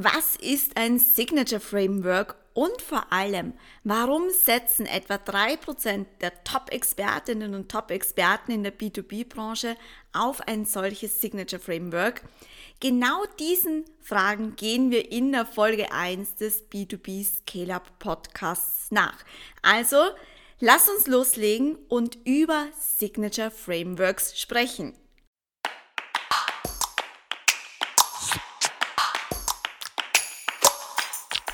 Was ist ein Signature Framework und vor allem, warum setzen etwa 3% der Top-Expertinnen und Top-Experten in der B2B-Branche auf ein solches Signature Framework? Genau diesen Fragen gehen wir in der Folge 1 des B2B Scale-Up Podcasts nach. Also, lass uns loslegen und über Signature Frameworks sprechen.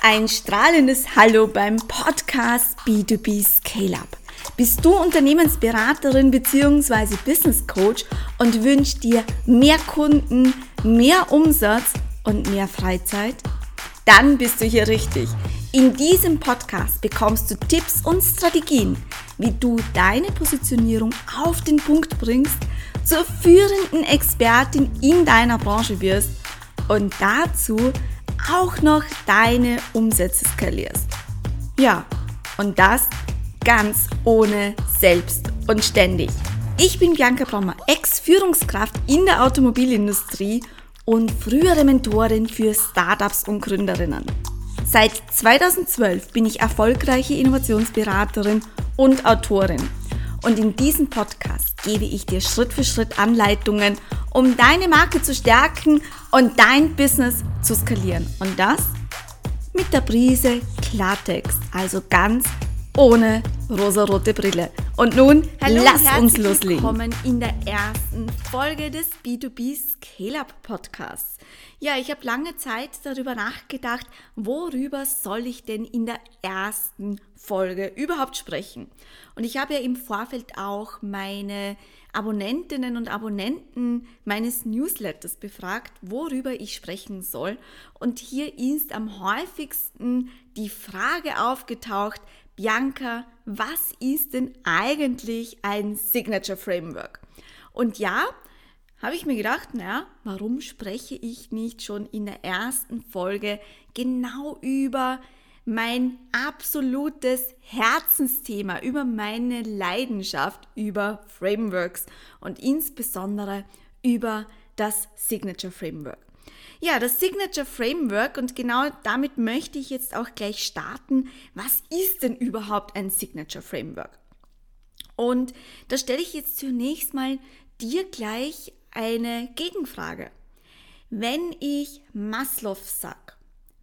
Ein strahlendes Hallo beim Podcast B2B Scale-Up. Bist du Unternehmensberaterin bzw. Business Coach und wünschst dir mehr Kunden, mehr Umsatz und mehr Freizeit? Dann bist du hier richtig. In diesem Podcast bekommst du Tipps und Strategien, wie du deine Positionierung auf den Punkt bringst, zur führenden Expertin in deiner Branche wirst und dazu auch noch deine Umsätze skalierst. Ja, und das ganz ohne selbst und ständig. Ich bin Bianca Bommer, Ex-Führungskraft in der Automobilindustrie und frühere Mentorin für Startups und Gründerinnen. Seit 2012 bin ich erfolgreiche Innovationsberaterin und Autorin. Und in diesem Podcast gebe ich dir Schritt für Schritt Anleitungen, um deine Marke zu stärken und dein Business zu skalieren. Und das mit der Prise Klartext, also ganz ohne rosarote Brille. Und nun, hallo, lass uns loslegen. Willkommen in der ersten Folge des B2B Scale-Up Podcasts. Ja, ich habe lange Zeit darüber nachgedacht, worüber soll ich denn in der ersten Folge überhaupt sprechen? Und ich habe ja im Vorfeld auch meine Abonnentinnen und Abonnenten meines Newsletters befragt, worüber ich sprechen soll. Und hier ist am häufigsten die Frage aufgetaucht: Bianca, was ist denn eigentlich ein Signature Framework? Und ja, habe ich mir gedacht, naja, warum spreche ich nicht schon in der ersten Folge genau über mein absolutes Herzensthema, über meine Leidenschaft, über Frameworks und insbesondere über das Signature Framework. Ja, das Signature Framework, und genau damit möchte ich jetzt auch gleich starten. Was ist denn überhaupt ein Signature Framework? Und da stelle ich jetzt zunächst mal dir gleich eine Gegenfrage. Wenn ich Maslow sage,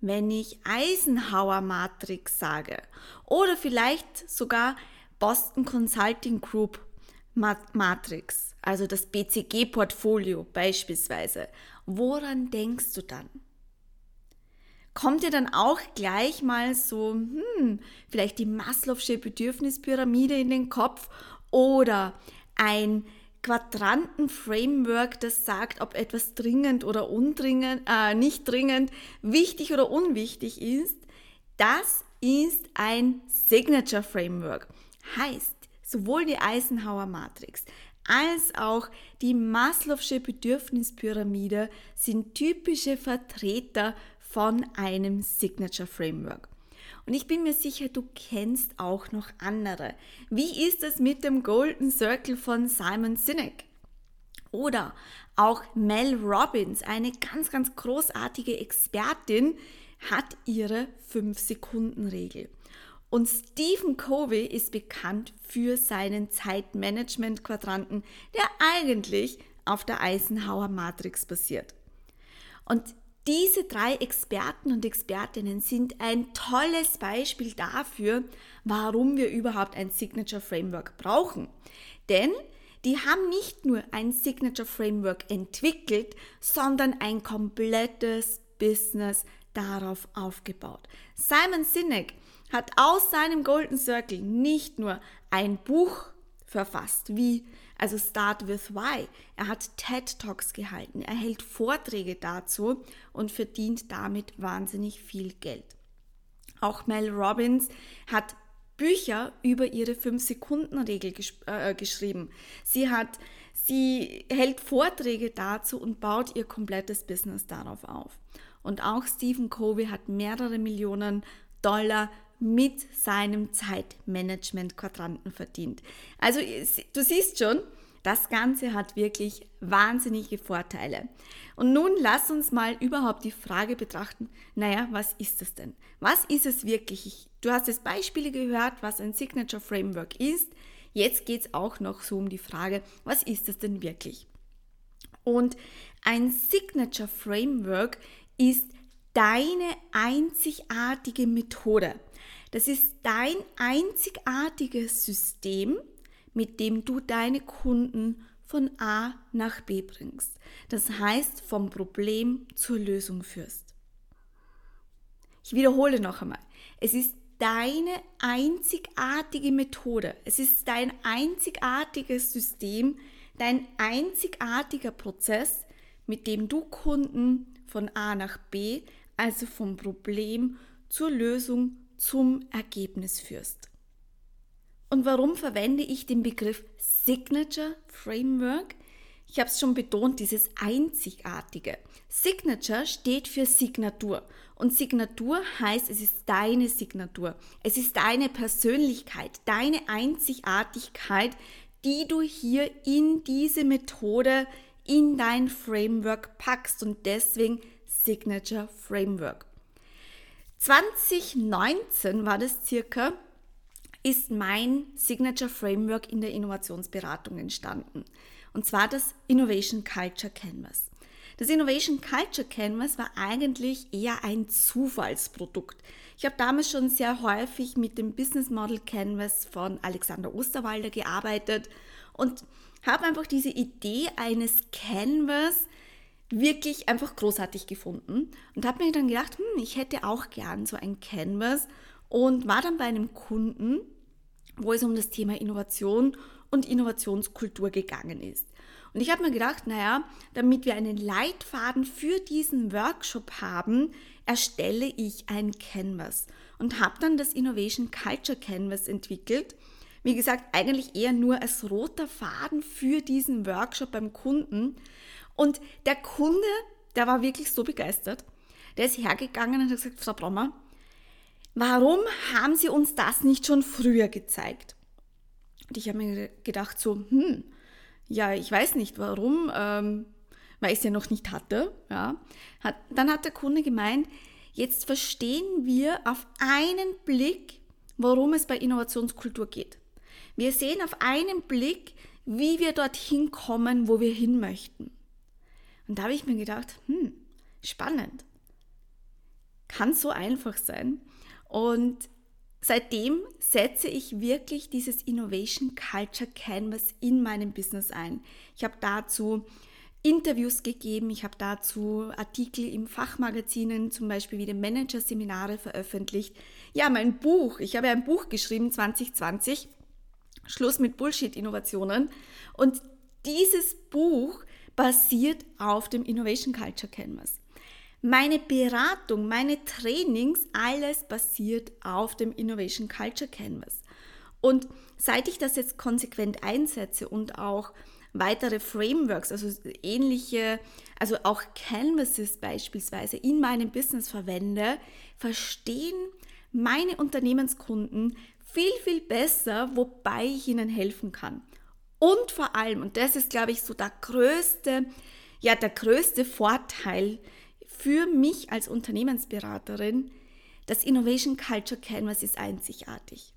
wenn ich Eisenhower Matrix sage oder vielleicht sogar Boston Consulting Group Matrix, also das BCG-Portfolio beispielsweise, woran denkst du dann? Kommt dir dann auch gleich mal so, vielleicht die Maslow'sche Bedürfnispyramide in den Kopf oder ein Quadranten-Framework, das sagt, ob etwas dringend oder undringend, nicht dringend, wichtig oder unwichtig ist? Das ist ein Signature-Framework. Heißt, sowohl die Eisenhower Matrix als auch die Maslow'sche Bedürfnispyramide sind typische Vertreter von einem Signature Framework. Und ich bin mir sicher, du kennst auch noch andere. Wie ist es mit dem Golden Circle von Simon Sinek? Oder auch Mel Robbins, eine ganz, ganz großartige Expertin, hat ihre 5-Sekunden-Regel. Und Stephen Covey ist bekannt für seinen Zeitmanagement-Quadranten, der eigentlich auf der Eisenhower Matrix basiert. Und diese drei Experten und Expertinnen sind ein tolles Beispiel dafür, warum wir überhaupt ein Signature Framework brauchen. Denn die haben nicht nur ein Signature Framework entwickelt, sondern ein komplettes Business darauf aufgebaut. Simon Sinek hat aus seinem Golden Circle nicht nur ein Buch verfasst, wie also Start with Why. Er hat TED Talks gehalten, er hält Vorträge dazu und verdient damit wahnsinnig viel Geld. Auch Mel Robbins hat Bücher über ihre 5-Sekunden-Regel geschrieben. Sie hält Vorträge dazu und baut ihr komplettes Business darauf auf. Und auch Stephen Covey hat mehrere Millionen Dollar mit seinem Zeitmanagement-Quadranten verdient. Also du siehst schon, Das Ganze hat wirklich wahnsinnige Vorteile. Und nun lass uns mal überhaupt die Frage betrachten, naja, was ist das denn? Was ist es wirklich? Du hast jetzt Beispiele gehört, was ein Signature Framework ist. Jetzt geht es auch noch so um die Frage, was ist das denn wirklich? Und ein Signature Framework ist deine einzigartige Methode. Das ist dein einzigartiges System, mit dem du deine Kunden von A nach B bringst. Das heißt, vom Problem zur Lösung führst. Ich wiederhole noch einmal. Es ist deine einzigartige Methode. Es ist dein einzigartiges System, dein einzigartiger Prozess, mit dem du Kunden von A nach B, also vom Problem zur Lösung zum Ergebnis führst. Und warum verwende ich den Begriff Signature Framework? Ich habe es schon betont, dieses Einzigartige. Signature steht für Signatur. Und Signatur heißt, es ist deine Signatur. Es ist deine Persönlichkeit, deine Einzigartigkeit, die du hier in diese Methode, in dein Framework packst. Und deswegen Signature Framework. 2019 war das circa, ist mein Signature Framework in der Innovationsberatung entstanden. Und zwar das Innovation Culture Canvas. Das Innovation Culture Canvas war eigentlich eher ein Zufallsprodukt. Ich habe damals schon sehr häufig mit dem Business Model Canvas von Alexander Osterwalder gearbeitet und habe einfach diese Idee eines Canvas wirklich einfach großartig gefunden und habe mir dann gedacht, ich hätte auch gern so ein Canvas und war dann bei einem Kunden, wo es um das Thema Innovation und Innovationskultur gegangen ist. Und ich habe mir gedacht, damit wir einen Leitfaden für diesen Workshop haben, erstelle ich ein Canvas und habe dann das Innovation Culture Canvas entwickelt. Wie gesagt, eigentlich eher nur als roter Faden für diesen Workshop beim Kunden. Und der Kunde, der war wirklich so begeistert, der ist hergegangen und hat gesagt, Frau Bommer, warum haben Sie uns das nicht schon früher gezeigt? Und ich habe mir gedacht so, ich weiß nicht warum, weil ich es ja noch nicht hatte. Ja. Dann hat der Kunde gemeint, jetzt verstehen wir auf einen Blick, worum es bei Innovationskultur geht. Wir sehen auf einen Blick, wie wir dorthin kommen, wo wir hin möchten. Und da habe ich mir gedacht, spannend. Kann so einfach sein. Und seitdem setze ich wirklich dieses Innovation Culture Canvas in meinem Business ein. Ich habe dazu Interviews gegeben, ich habe dazu Artikel in Fachmagazinen, zum Beispiel wie die Manager-Seminare veröffentlicht. Ja, mein Buch, ich habe ein Buch geschrieben 2020, Schluss mit Bullshit-Innovationen. Und dieses Buch basiert auf dem Innovation Culture Canvas. Meine Beratung, meine Trainings, alles basiert auf dem Innovation Culture Canvas. Und seit ich das jetzt konsequent einsetze und auch weitere Frameworks, also auch Canvases beispielsweise in meinem Business verwende, verstehen meine Unternehmenskunden viel, viel besser, wobei ich ihnen helfen kann. Und vor allem, und das ist, glaube ich, so der größte Vorteil für mich als Unternehmensberaterin, das Innovation Culture Canvas ist einzigartig.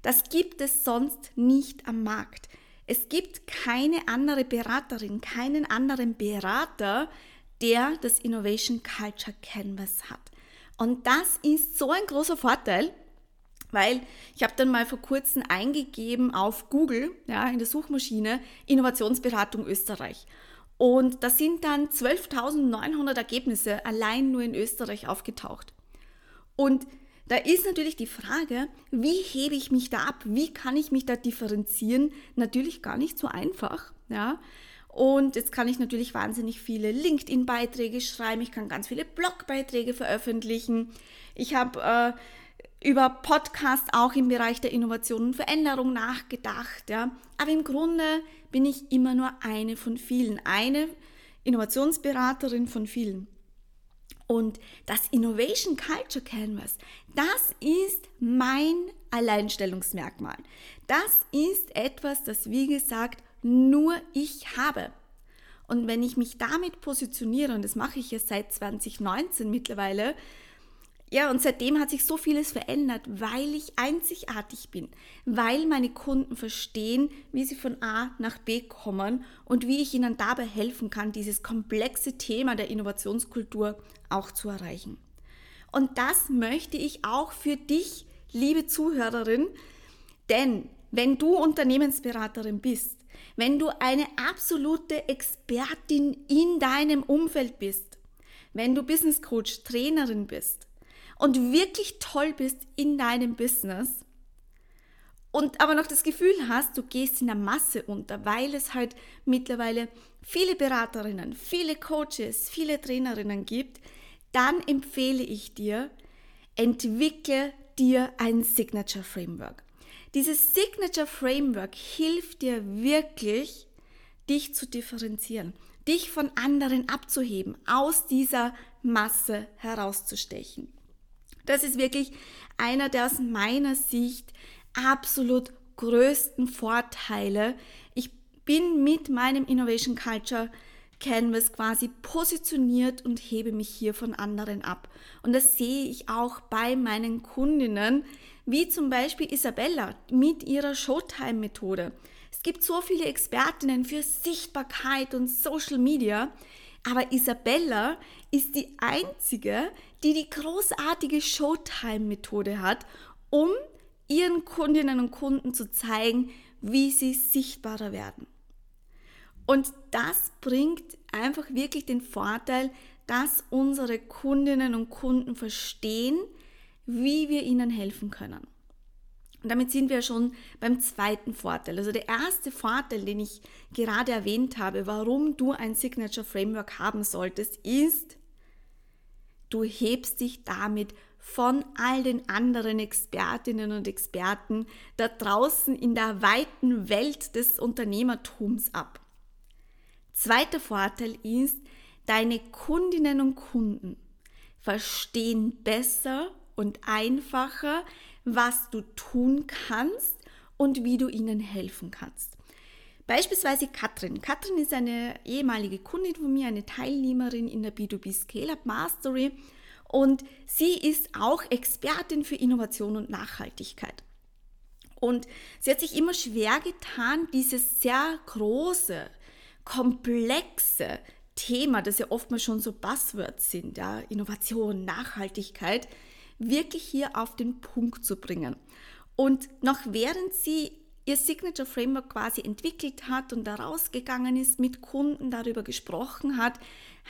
Das gibt es sonst nicht am Markt. Es gibt keine andere Beraterin, keinen anderen Berater, der das Innovation Culture Canvas hat. Und das ist so ein großer Vorteil, weil ich habe dann mal vor kurzem eingegeben auf Google, in der Suchmaschine, Innovationsberatung Österreich. Und da sind dann 12.900 Ergebnisse allein nur in Österreich aufgetaucht. Und da ist natürlich die Frage, wie hebe ich mich da ab? Wie kann ich mich da differenzieren? Natürlich gar nicht so einfach. Ja? Und jetzt kann ich natürlich wahnsinnig viele LinkedIn-Beiträge schreiben. Ich kann ganz viele Blogbeiträge veröffentlichen. Ich habe über Podcasts auch im Bereich der Innovation und Veränderung nachgedacht. Ja? Aber im Grunde bin ich immer nur eine von vielen, eine Innovationsberaterin von vielen. Und das Innovation Culture Canvas, das ist mein Alleinstellungsmerkmal. Das ist etwas, das, wie gesagt, nur ich habe. Und wenn ich mich damit positioniere, und das mache ich jetzt seit 2019 mittlerweile, ja, und seitdem hat sich so vieles verändert, weil ich einzigartig bin, weil meine Kunden verstehen, wie sie von A nach B kommen und wie ich ihnen dabei helfen kann, dieses komplexe Thema der Innovationskultur auch zu erreichen. Und das möchte ich auch für dich, liebe Zuhörerin, denn wenn du Unternehmensberaterin bist, wenn du eine absolute Expertin in deinem Umfeld bist, wenn du Business Coach, Trainerin bist und wirklich toll bist in deinem Business und aber noch das Gefühl hast, du gehst in der Masse unter, weil es halt mittlerweile viele Beraterinnen, viele Coaches, viele Trainerinnen gibt, dann empfehle ich dir, entwickle dir ein Signature Framework. Dieses Signature Framework hilft dir wirklich, dich zu differenzieren, dich von anderen abzuheben, aus dieser Masse herauszustechen. Das ist wirklich einer der aus meiner Sicht absolut größten Vorteile. Ich bin mit meinem Innovation Culture Canvas quasi positioniert und hebe mich hier von anderen ab. Und das sehe ich auch bei meinen Kundinnen, wie zum Beispiel Isabella mit ihrer Showtime-Methode. Es gibt so viele Expertinnen für Sichtbarkeit und Social Media, aber Isabella ist die einzige, die die großartige Showtime-Methode hat, um ihren Kundinnen und Kunden zu zeigen, wie sie sichtbarer werden. Und das bringt einfach wirklich den Vorteil, dass unsere Kundinnen und Kunden verstehen, wie wir ihnen helfen können. Und damit sind wir schon beim zweiten Vorteil. Also der erste Vorteil, den ich gerade erwähnt habe, warum du ein Signature Framework haben solltest, ist, du hebst dich damit von all den anderen Expertinnen und Experten da draußen in der weiten Welt des Unternehmertums ab. Zweiter Vorteil ist, deine Kundinnen und Kunden verstehen besser und einfacher, was du tun kannst und wie du ihnen helfen kannst. Beispielsweise Katrin. Katrin ist eine ehemalige Kundin von mir, eine Teilnehmerin in der B2B-Scale-Up-Mastery, und sie ist auch Expertin für Innovation und Nachhaltigkeit. Und sie hat sich immer schwer getan, dieses sehr große, komplexe Thema, das ja oftmals schon so Buzzwords sind, ja, Innovation, Nachhaltigkeit, wirklich hier auf den Punkt zu bringen. Und noch während sie ihr Signature Framework quasi entwickelt hat und da rausgegangen ist, mit Kunden darüber gesprochen hat,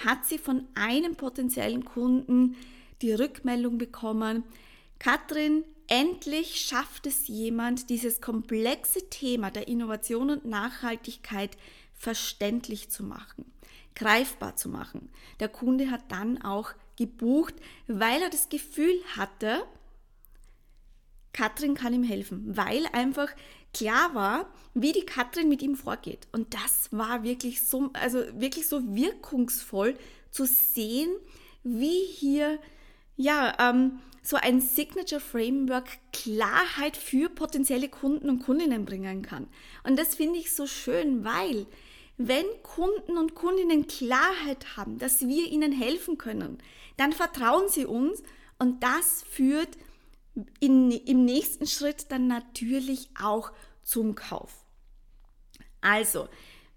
hat sie von einem potenziellen Kunden die Rückmeldung bekommen, Katrin, endlich schafft es jemand, dieses komplexe Thema der Innovation und Nachhaltigkeit verständlich zu machen, greifbar zu machen. Der Kunde hat dann auch gebucht, weil er das Gefühl hatte, Katrin kann ihm helfen, weil einfach klar war, wie die Katrin mit ihm vorgeht. Und das war wirklich so wirkungsvoll zu sehen, wie hier so ein Signature Framework Klarheit für potenzielle Kunden und Kundinnen bringen kann. Und das finde ich so schön, weil wenn Kunden und Kundinnen Klarheit haben, dass wir ihnen helfen können, dann vertrauen sie uns, und das führt im nächsten Schritt dann natürlich auch zum Kauf. Also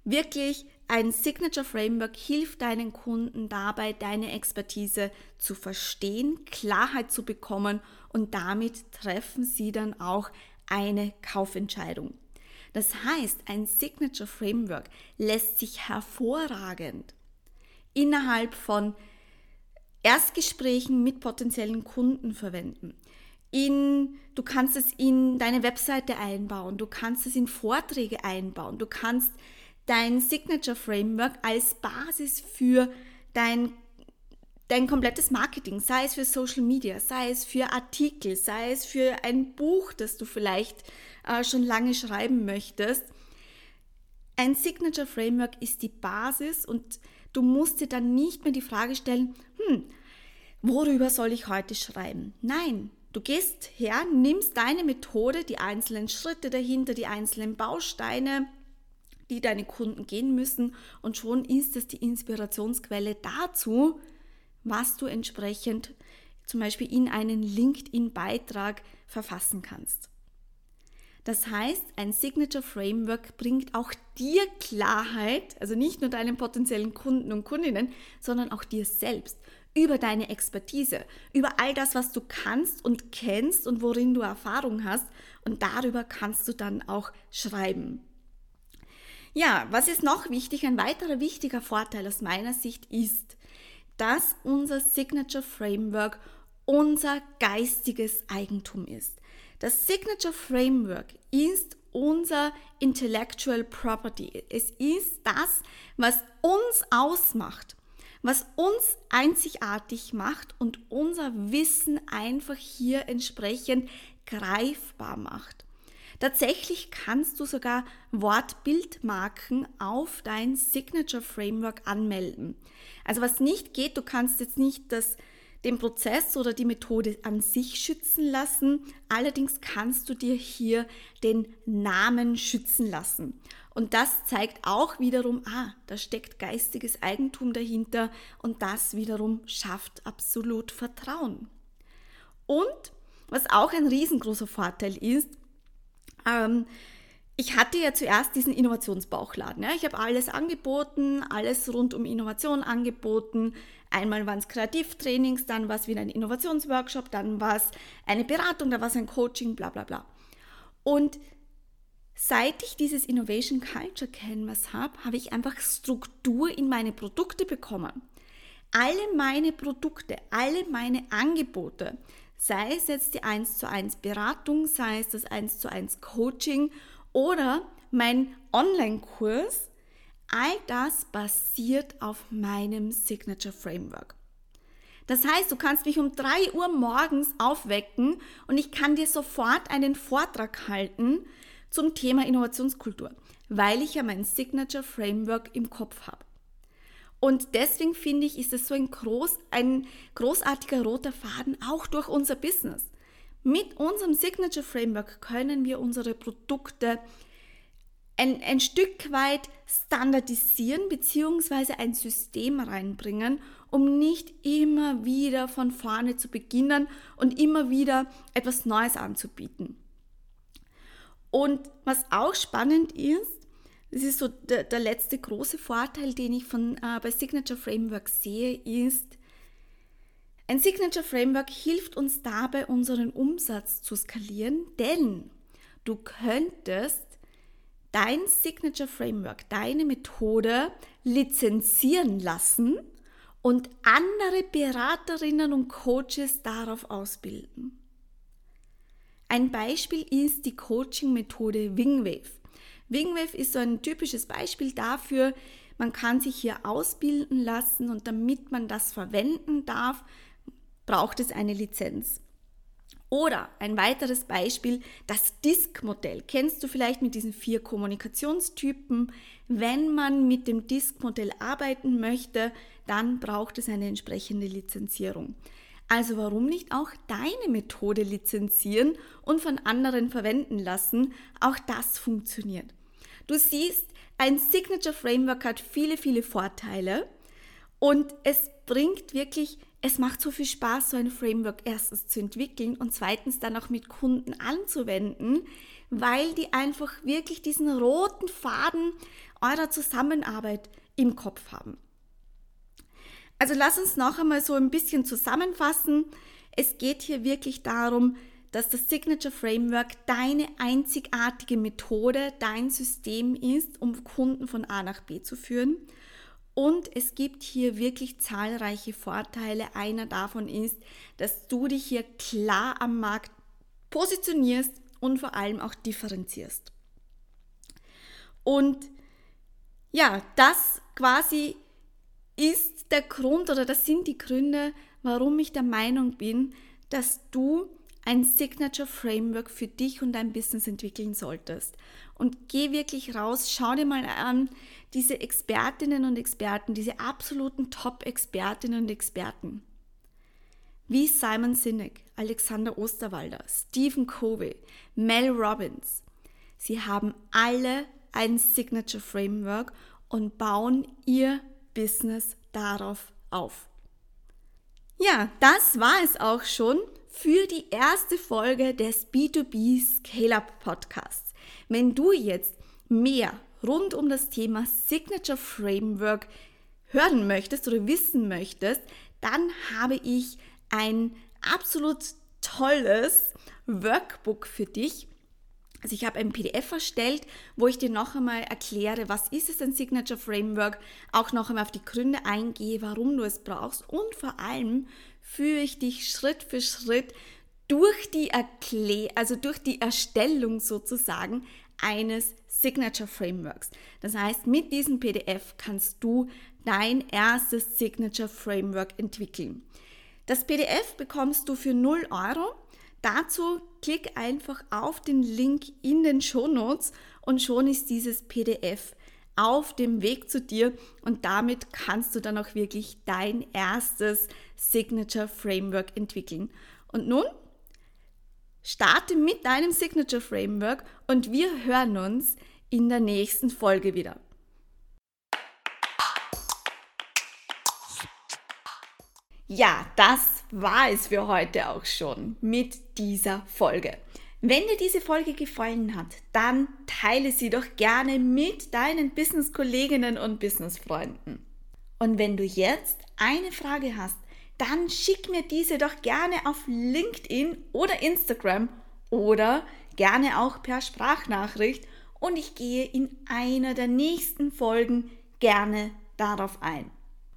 wirklich, ein Signature Framework hilft deinen Kunden dabei, deine Expertise zu verstehen, Klarheit zu bekommen, und damit treffen sie dann auch eine Kaufentscheidung. Das heißt, ein Signature Framework lässt sich hervorragend innerhalb von Erstgesprächen mit potenziellen Kunden verwenden. Du kannst es in deine Webseite einbauen, du kannst es in Vorträge einbauen, du kannst dein Signature Framework als Basis für dein komplettes Marketing, sei es für Social Media, sei es für Artikel, sei es für ein Buch, das du vielleicht schon lange schreiben möchtest. Ein Signature Framework ist die Basis, und du musst dir dann nicht mehr die Frage stellen, worüber soll ich heute schreiben? Nein, du gehst her, nimmst deine Methode, die einzelnen Schritte dahinter, die einzelnen Bausteine, die deine Kunden gehen müssen, und schon ist das die Inspirationsquelle dazu, was du entsprechend zum Beispiel in einen LinkedIn-Beitrag verfassen kannst. Das heißt, ein Signature Framework bringt auch dir Klarheit, also nicht nur deinen potenziellen Kunden und Kundinnen, sondern auch dir selbst, über deine Expertise, über all das, was du kannst und kennst und worin du Erfahrung hast, und darüber kannst du dann auch schreiben. Ja, was ist noch wichtig? Ein weiterer wichtiger Vorteil aus meiner Sicht ist, dass unser Signature Framework unser geistiges Eigentum ist. Das Signature Framework ist unser Intellectual Property. Es ist das, was uns ausmacht, was uns einzigartig macht und unser Wissen einfach hier entsprechend greifbar macht. Tatsächlich kannst du sogar Wortbildmarken auf dein Signature Framework anmelden. Also was nicht geht, du kannst jetzt nicht den Prozess oder die Methode an sich schützen lassen, allerdings kannst du dir hier den Namen schützen lassen. Und das zeigt auch wiederum, da steckt geistiges Eigentum dahinter, und das wiederum schafft absolut Vertrauen. Und was auch ein riesengroßer Vorteil ist, ich hatte ja zuerst diesen Innovationsbauchladen. Ja. Ich habe alles angeboten, alles rund um Innovation angeboten. Einmal waren es Kreativtrainings, dann war es wieder ein Innovationsworkshop, dann war es eine Beratung, dann war es ein Coaching, bla bla bla. Und seit ich dieses Innovation Culture Canvas habe ich einfach Struktur in meine Produkte bekommen. Alle meine Produkte, alle meine Angebote, sei es jetzt die 1:1 Beratung, sei es das 1:1 Coaching oder mein Online-Kurs, all das basiert auf meinem Signature Framework. Das heißt, du kannst mich um 3 Uhr morgens aufwecken und ich kann dir sofort einen Vortrag halten zum Thema Innovationskultur, weil ich ja mein Signature Framework im Kopf habe. Und deswegen finde ich, ist es so ein großartiger roter Faden auch durch unser Business. Mit unserem Signature Framework können wir unsere Produkte ein Stück weit standardisieren bzw. ein System reinbringen, um nicht immer wieder von vorne zu beginnen und immer wieder etwas Neues anzubieten. Und was auch spannend ist, das ist so der letzte große Vorteil, den ich bei Signature Framework sehe, ist, ein Signature Framework hilft uns dabei, unseren Umsatz zu skalieren, denn du könntest dein Signature Framework, deine Methode lizenzieren lassen und andere Beraterinnen und Coaches darauf ausbilden. Ein Beispiel ist die Coaching-Methode Wingwave. Wingwave ist so ein typisches Beispiel dafür, man kann sich hier ausbilden lassen, und damit man das verwenden darf, braucht es eine Lizenz. Oder ein weiteres Beispiel, das DISC-Modell. Kennst du vielleicht mit diesen 4 Kommunikationstypen? Wenn man mit dem DISC-Modell arbeiten möchte, dann braucht es eine entsprechende Lizenzierung. Also warum nicht auch deine Methode lizenzieren und von anderen verwenden lassen? Auch das funktioniert. Du siehst, ein Signature Framework hat viele, viele Vorteile, und es bringt wirklich, es macht so viel Spaß, so ein Framework erstens zu entwickeln und zweitens dann auch mit Kunden anzuwenden, weil die einfach wirklich diesen roten Faden eurer Zusammenarbeit im Kopf haben. Also lass uns noch einmal so ein bisschen zusammenfassen. Es geht hier wirklich darum, dass das Signature Framework deine einzigartige Methode, dein System ist, um Kunden von A nach B zu führen. Und es gibt hier wirklich zahlreiche Vorteile. Einer davon ist, dass du dich hier klar am Markt positionierst und vor allem auch differenzierst. Und ja, das quasi ist der Grund, oder das sind die Gründe, warum ich der Meinung bin, dass du ein Signature Framework für dich und dein Business entwickeln solltest. Und geh wirklich raus, schau dir mal an, diese Expertinnen und Experten, diese absoluten Top-Expertinnen und Experten, wie Simon Sinek, Alexander Osterwalder, Stephen Covey, Mel Robbins. Sie haben alle ein Signature Framework und bauen ihr Business darauf auf. Ja, das war es auch schon für die erste Folge des B2B Scale-Up Podcasts. Wenn du jetzt mehr rund um das Thema Signature Framework hören möchtest oder wissen möchtest, dann habe ich ein absolut tolles Workbook für dich. Also ich habe ein PDF erstellt, wo ich dir noch einmal erkläre, was ist es ein Signature Framework, auch noch einmal auf die Gründe eingehe, warum du es brauchst und vor allem führe ich dich Schritt für Schritt durch die Erstellung sozusagen eines Signature Frameworks. Das heißt, mit diesem PDF kannst du dein erstes Signature Framework entwickeln. Das PDF bekommst du für 0 Euro. Dazu klick einfach auf den Link in den Shownotes und schon ist dieses PDF auf dem Weg zu dir und damit kannst du dann auch wirklich dein erstes Signature Framework entwickeln. Und nun starte mit deinem Signature Framework und wir hören uns in der nächsten Folge wieder. Ja, das war es für heute auch schon mit dieser Folge. Wenn dir diese Folge gefallen hat, dann teile sie doch gerne mit deinen Business-Kolleginnen und Business-Freunden. Und wenn du jetzt eine Frage hast, dann schick mir diese doch gerne auf LinkedIn oder Instagram oder gerne auch per Sprachnachricht und ich gehe in einer der nächsten Folgen gerne darauf ein.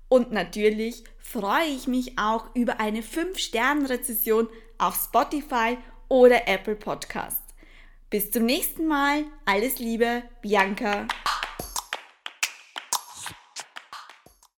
Und natürlich freue ich mich auch über eine 5-Sterne-Rezension auf Spotify oder Apple Podcast. Bis zum nächsten Mal, alles Liebe, Bianca.